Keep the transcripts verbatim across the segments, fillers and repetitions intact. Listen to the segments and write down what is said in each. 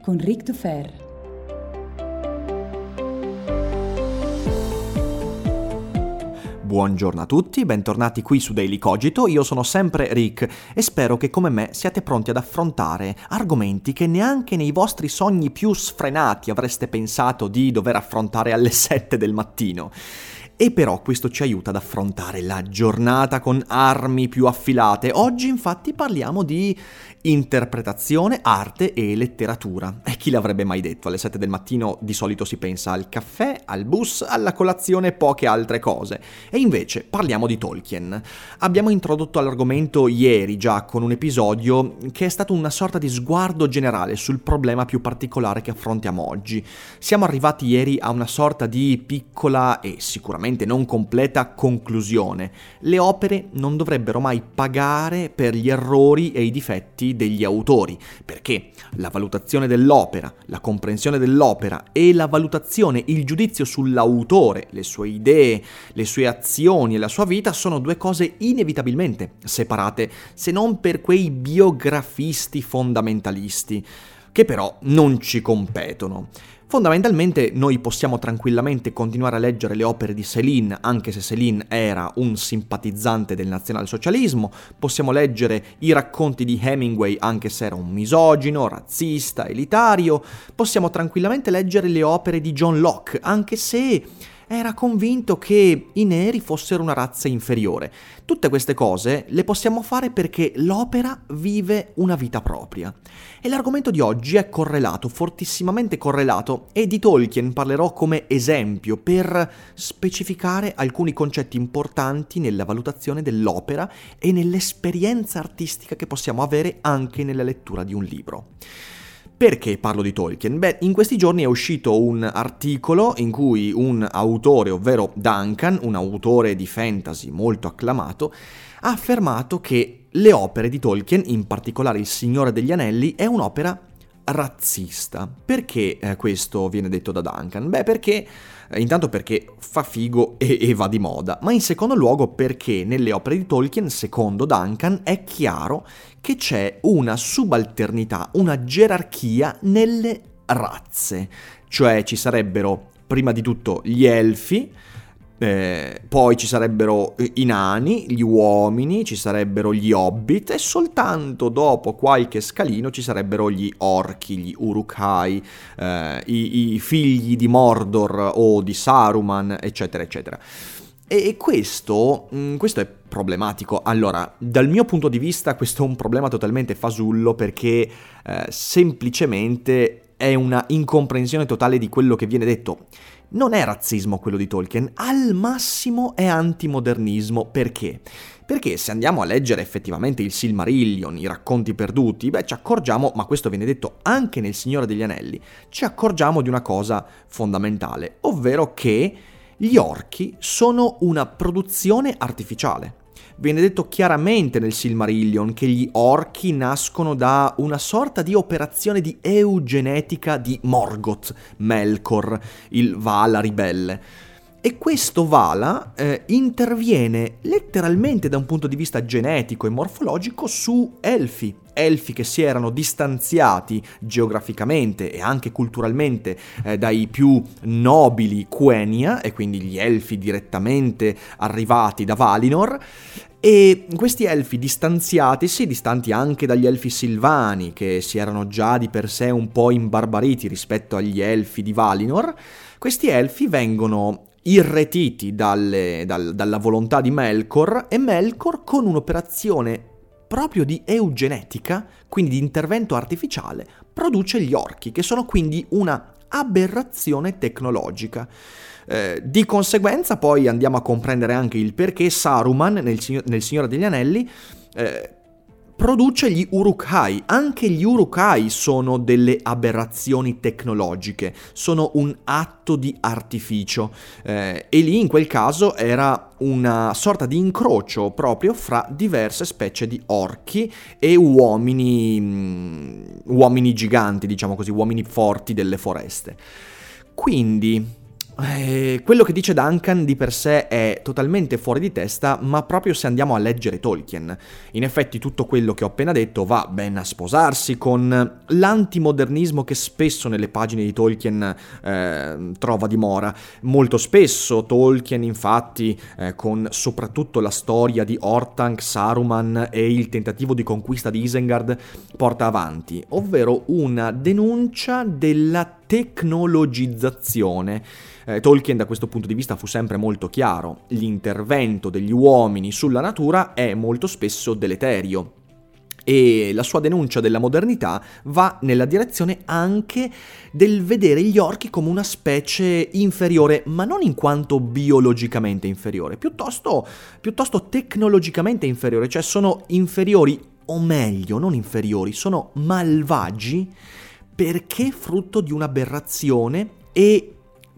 con Rick Dufer. Buongiorno a tutti, bentornati qui su Daily Cogito, io sono sempre Rick e spero che come me siate pronti ad affrontare argomenti che neanche nei vostri sogni più sfrenati avreste pensato di dover affrontare alle sette del mattino. E però questo ci aiuta ad affrontare la giornata con armi più affilate. Oggi infatti parliamo di interpretazione, arte e letteratura. E chi l'avrebbe mai detto? Alle sette del mattino di solito si pensa al caffè, al bus, alla colazione e poche altre cose. E invece parliamo di Tolkien. Abbiamo introdotto all'argomento ieri già con un episodio che è stato una sorta di sguardo generale sul problema più particolare che affrontiamo oggi. Siamo arrivati ieri a una sorta di piccola e sicuramente non completa conclusione. Le opere non dovrebbero mai pagare per gli errori e i difetti degli autori, perché la valutazione dell'opera, la comprensione dell'opera e la valutazione, il giudizio sull'autore, le sue idee, le sue azioni e la sua vita sono due cose inevitabilmente separate, se non per quei biografisti fondamentalisti, che però non ci competono. Fondamentalmente noi possiamo tranquillamente continuare a leggere le opere di Céline, anche se Céline era un simpatizzante del nazionalsocialismo, possiamo leggere i racconti di Hemingway anche se era un misogino, razzista, elitario, possiamo tranquillamente leggere le opere di John Locke anche se era convinto che i neri fossero una razza inferiore. Tutte queste cose le possiamo fare perché l'opera vive una vita propria. E l'argomento di oggi è correlato, fortissimamente correlato, e di Tolkien parlerò come esempio per specificare alcuni concetti importanti nella valutazione dell'opera e nell'esperienza artistica che possiamo avere anche nella lettura di un libro. Perché parlo di Tolkien? Beh, in questi giorni è uscito un articolo in cui un autore, ovvero Duncan, un autore di fantasy molto acclamato, ha affermato che le opere di Tolkien, in particolare Il Signore degli Anelli, è un'opera razzista. Perché eh, questo viene detto da Duncan? Beh, perché eh, intanto perché fa figo e, e va di moda, ma in secondo luogo perché nelle opere di Tolkien, secondo Duncan, è chiaro che c'è una subalternità, una gerarchia nelle razze, cioè ci sarebbero prima di tutto gli elfi, eh, poi ci sarebbero i nani, gli uomini, ci sarebbero gli hobbit e soltanto dopo qualche scalino ci sarebbero gli orchi, gli Uruk-hai, eh, i, i figli di Mordor o di Saruman, eccetera, eccetera. E questo, questo è problematico. Allora, dal mio punto di vista questo è un problema totalmente fasullo perché eh, semplicemente è una incomprensione totale di quello che viene detto. Non è razzismo quello di Tolkien, al massimo è antimodernismo. Perché? Perché se andiamo a leggere effettivamente il Silmarillion, i racconti perduti, beh ci accorgiamo, ma questo viene detto anche nel Signore degli Anelli, ci accorgiamo di una cosa fondamentale, ovvero che gli orchi sono una produzione artificiale. Viene detto chiaramente nel Silmarillion che gli orchi nascono da una sorta di operazione di eugenetica di Morgoth, Melkor, il Vala ribelle. E questo Vala eh, interviene letteralmente da un punto di vista genetico e morfologico su Elfi, Elfi che si erano distanziati geograficamente e anche culturalmente eh, dai più nobili Quenya, e quindi gli Elfi direttamente arrivati da Valinor. E questi elfi distanziatisi, distanti anche dagli elfi silvani, che si erano già di per sé un po' imbarbariti rispetto agli elfi di Valinor, questi elfi vengono irretiti dalle, dal, dalla volontà di Melkor, e Melkor con un'operazione proprio di eugenetica, quindi di intervento artificiale, produce gli orchi, che sono quindi una aberrazione tecnologica. Eh, di conseguenza poi andiamo a comprendere anche il perché Saruman nel, Sign- nel Signore degli Anelli eh, produce gli Uruk-hai. Anche gli Uruk-hai sono delle aberrazioni tecnologiche, sono un atto di artificio eh, e lì in quel caso era una sorta di incrocio proprio fra diverse specie di orchi e uomini, mh, uomini giganti, diciamo così, uomini forti delle foreste. Quindi Eh, quello che dice Duncan di per sé è totalmente fuori di testa, ma proprio se andiamo a leggere Tolkien. In effetti tutto quello che ho appena detto va ben a sposarsi con l'antimodernismo che spesso nelle pagine di Tolkien eh, trova dimora. Molto spesso Tolkien infatti eh, con soprattutto la storia di Ortank, Saruman e il tentativo di conquista di Isengard porta avanti, ovvero una denuncia della tecnologizzazione. Eh, Tolkien da questo punto di vista fu sempre molto chiaro: l'intervento degli uomini sulla natura è molto spesso deleterio, e la sua denuncia della modernità va nella direzione anche del vedere gli orchi come una specie inferiore, ma non in quanto biologicamente inferiore, piuttosto, piuttosto tecnologicamente inferiore, cioè sono inferiori, o meglio, non inferiori, sono malvagi perché frutto di un'aberrazione e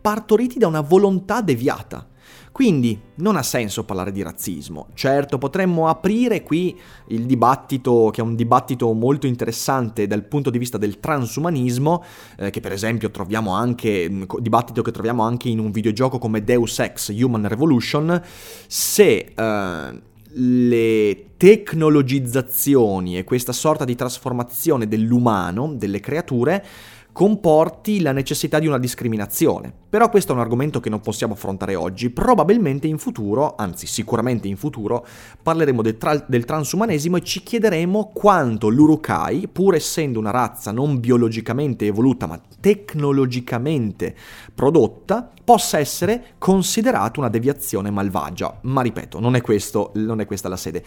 partoriti da una volontà deviata. Quindi non ha senso parlare di razzismo. Certo, potremmo aprire qui il dibattito, che è un dibattito molto interessante dal punto di vista del transumanismo, eh, che per esempio troviamo anche, dibattito che troviamo anche in un videogioco come Deus Ex: Human Revolution, se eh, le tecnologizzazioni e questa sorta di trasformazione dell'umano, delle creature, comporti la necessità di una discriminazione. Però questo è un argomento che non possiamo affrontare oggi. Probabilmente in futuro, anzi sicuramente in futuro, parleremo del, tra- del transumanesimo e ci chiederemo quanto l'Uruk-hai, pur essendo una razza non biologicamente evoluta ma tecnologicamente prodotta, possa essere considerata una deviazione malvagia. Ma ripeto, non è questo, non è questa la sede.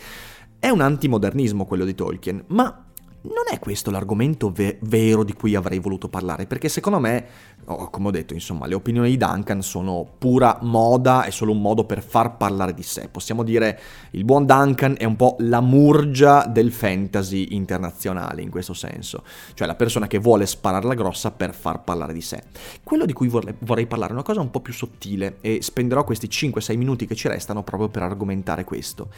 È un antimodernismo quello di Tolkien, ma non è questo l'argomento ve- vero di cui avrei voluto parlare, perché secondo me, oh, come ho detto, insomma, le opinioni di Duncan sono pura moda, è solo un modo per far parlare di sé. Possiamo dire il buon Duncan è un po' la murgia del fantasy internazionale in questo senso, cioè la persona che vuole spararla grossa per far parlare di sé. Quello di cui vorrei, vorrei parlare è una cosa un po' più sottile, e spenderò questi cinque sei minuti che ci restano proprio per argomentare questo.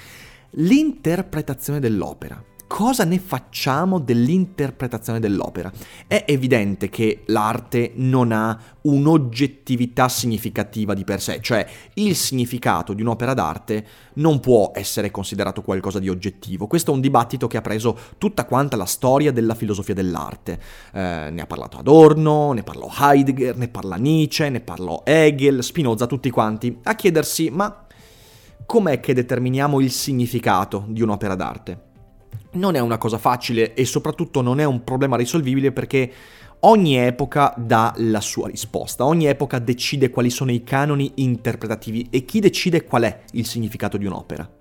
L'interpretazione dell'opera. Cosa ne facciamo dell'interpretazione dell'opera? È evidente che l'arte non ha un'oggettività significativa di per sé, cioè il significato di un'opera d'arte non può essere considerato qualcosa di oggettivo. Questo è un dibattito che ha preso tutta quanta la storia della filosofia dell'arte. Eh, ne ha parlato Adorno, ne parlò Heidegger, ne parla Nietzsche, ne parlò Hegel, Spinoza, tutti quanti, a chiedersi: ma com'è che determiniamo il significato di un'opera d'arte? Non è una cosa facile e soprattutto non è un problema risolvibile, perché ogni epoca dà la sua risposta, ogni epoca decide quali sono i canoni interpretativi e chi decide qual è il significato di un'opera.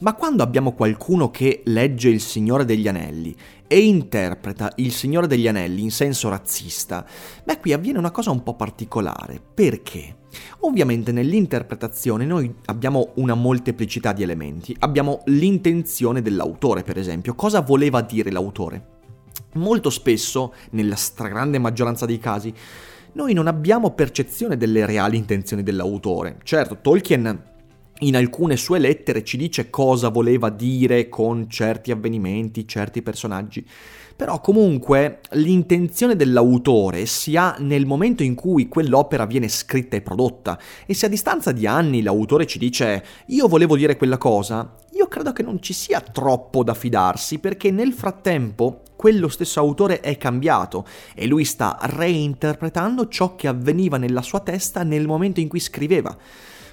Ma quando abbiamo qualcuno che legge Il Signore degli Anelli e interpreta Il Signore degli Anelli in senso razzista, beh, qui avviene una cosa un po' particolare. Perché? Ovviamente nell'interpretazione noi abbiamo una molteplicità di elementi. Abbiamo l'intenzione dell'autore, per esempio. Cosa voleva dire l'autore? Molto spesso, nella stragrande maggioranza dei casi, noi non abbiamo percezione delle reali intenzioni dell'autore. Certo, Tolkien in alcune sue lettere ci dice cosa voleva dire con certi avvenimenti, certi personaggi. Però comunque l'intenzione dell'autore si ha nel momento in cui quell'opera viene scritta e prodotta, e se a distanza di anni l'autore ci dice «io volevo dire quella cosa», io credo che non ci sia troppo da fidarsi, perché nel frattempo quello stesso autore è cambiato e lui sta reinterpretando ciò che avveniva nella sua testa nel momento in cui scriveva.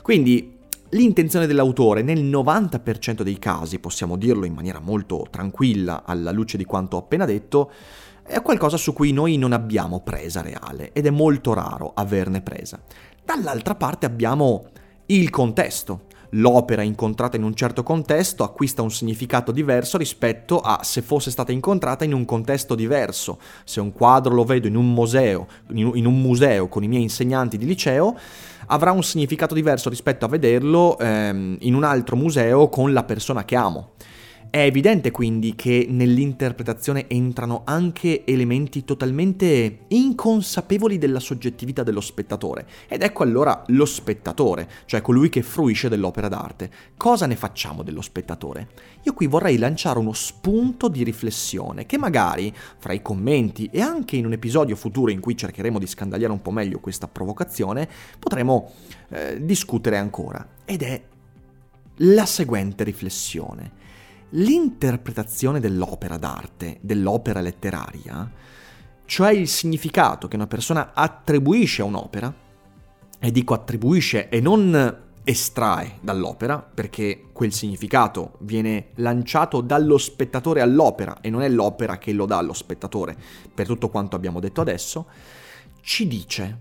Quindi l'intenzione dell'autore nel novanta per cento dei casi, possiamo dirlo in maniera molto tranquilla alla luce di quanto ho appena detto, è qualcosa su cui noi non abbiamo presa reale, ed è molto raro averne presa. Dall'altra parte abbiamo il contesto. L'opera incontrata in un certo contesto acquista un significato diverso rispetto a se fosse stata incontrata in un contesto diverso. Se un quadro lo vedo in un museo, in un museo con i miei insegnanti di liceo, avrà un significato diverso rispetto a vederlo ehm, in un altro museo con la persona che amo. È evidente quindi che nell'interpretazione entrano anche elementi totalmente inconsapevoli della soggettività dello spettatore, ed ecco allora lo spettatore, cioè colui che fruisce dell'opera d'arte. Cosa ne facciamo dello spettatore? Io qui vorrei lanciare uno spunto di riflessione che magari fra i commenti e anche in un episodio futuro in cui cercheremo di scandagliare un po' meglio questa provocazione potremo eh, discutere ancora, ed è la seguente riflessione. L'interpretazione dell'opera d'arte, dell'opera letteraria, cioè il significato che una persona attribuisce a un'opera, e dico attribuisce e non estrae dall'opera, perché quel significato viene lanciato dallo spettatore all'opera e non è l'opera che lo dà allo spettatore, per tutto quanto abbiamo detto adesso, ci dice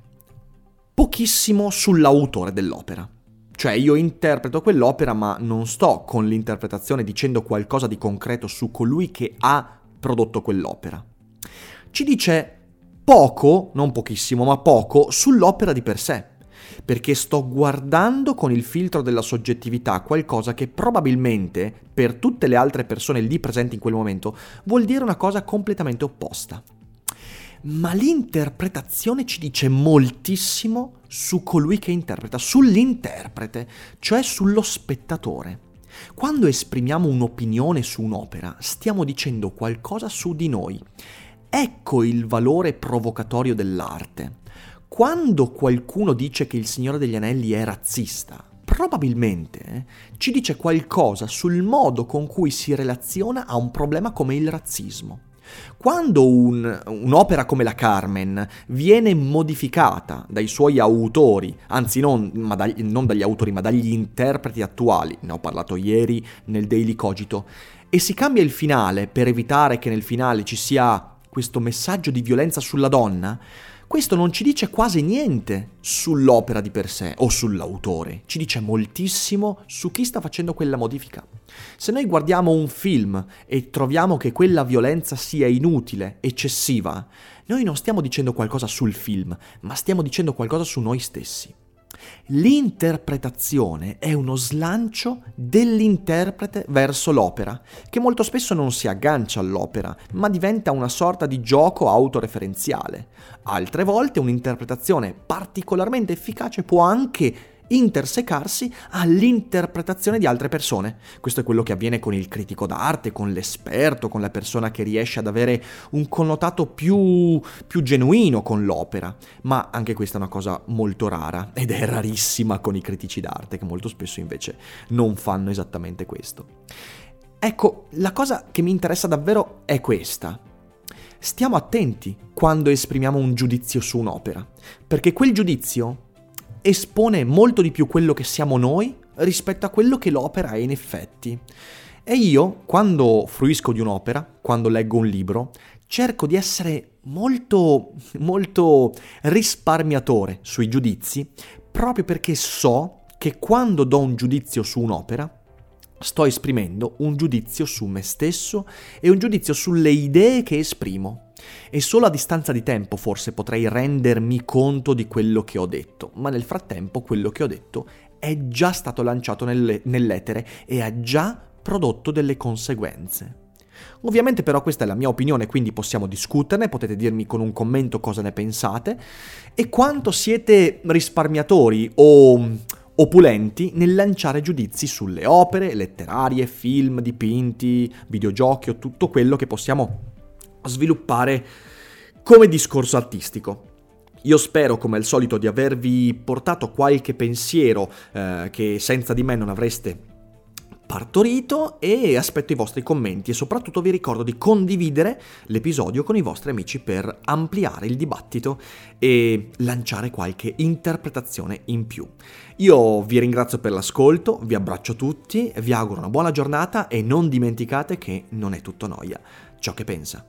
pochissimo sull'autore dell'opera. Cioè io interpreto quell'opera, ma non sto con l'interpretazione dicendo qualcosa di concreto su colui che ha prodotto quell'opera. Ci dice poco, non pochissimo, ma poco, sull'opera di per sé, perché sto guardando con il filtro della soggettività qualcosa che probabilmente per tutte le altre persone lì presenti in quel momento vuol dire una cosa completamente opposta. Ma l'interpretazione ci dice moltissimo su colui che interpreta, sull'interprete, cioè sullo spettatore. Quando esprimiamo un'opinione su un'opera, stiamo dicendo qualcosa su di noi. Ecco il valore provocatorio dell'arte. Quando qualcuno dice che il Signore degli Anelli è razzista, probabilmente eh, ci dice qualcosa sul modo con cui si relaziona a un problema come il razzismo. Quando un, un'opera come la Carmen viene modificata dai suoi autori, anzi non, ma da, non dagli autori ma dagli interpreti attuali, ne ho parlato ieri nel Daily Cogito, e si cambia il finale per evitare che nel finale ci sia questo messaggio di violenza sulla donna, questo non ci dice quasi niente sull'opera di per sé o sull'autore, ci dice moltissimo su chi sta facendo quella modifica. Se noi guardiamo un film e troviamo che quella violenza sia inutile, eccessiva, noi non stiamo dicendo qualcosa sul film, ma stiamo dicendo qualcosa su noi stessi. L'interpretazione è uno slancio dell'interprete verso l'opera, che molto spesso non si aggancia all'opera, ma diventa una sorta di gioco autoreferenziale. Altre volte un'interpretazione particolarmente efficace può anche intersecarsi all'interpretazione di altre persone. Questo è quello che avviene con il critico d'arte, con l'esperto, con la persona che riesce ad avere un connotato più, più genuino con l'opera, ma anche questa è una cosa molto rara ed è rarissima con i critici d'arte, che molto spesso invece non fanno esattamente questo. Ecco, la cosa che mi interessa davvero è questa. Stiamo attenti quando esprimiamo un giudizio su un'opera, perché quel giudizio espone molto di più quello che siamo noi rispetto a quello che l'opera è in effetti. E io, quando fruisco di un'opera, quando leggo un libro, cerco di essere molto, molto risparmiatore sui giudizi, proprio perché so che quando do un giudizio su un'opera, sto esprimendo un giudizio su me stesso e un giudizio sulle idee che esprimo. E solo a distanza di tempo forse potrei rendermi conto di quello che ho detto, ma nel frattempo quello che ho detto è già stato lanciato nelle, nell'etere e ha già prodotto delle conseguenze. Ovviamente però questa è la mia opinione, quindi possiamo discuterne, potete dirmi con un commento cosa ne pensate e quanto siete risparmiatori o... opulenti nel lanciare giudizi sulle opere letterarie, film, dipinti, videogiochi o tutto quello che possiamo sviluppare come discorso artistico. Io spero, come al solito, di avervi portato qualche pensiero eh, che senza di me non avreste partorito, e aspetto i vostri commenti e soprattutto vi ricordo di condividere l'episodio con i vostri amici per ampliare il dibattito e lanciare qualche interpretazione in più. Io vi ringrazio per l'ascolto, vi abbraccio tutti, vi auguro una buona giornata e non dimenticate che non è tutto noia ciò che pensa.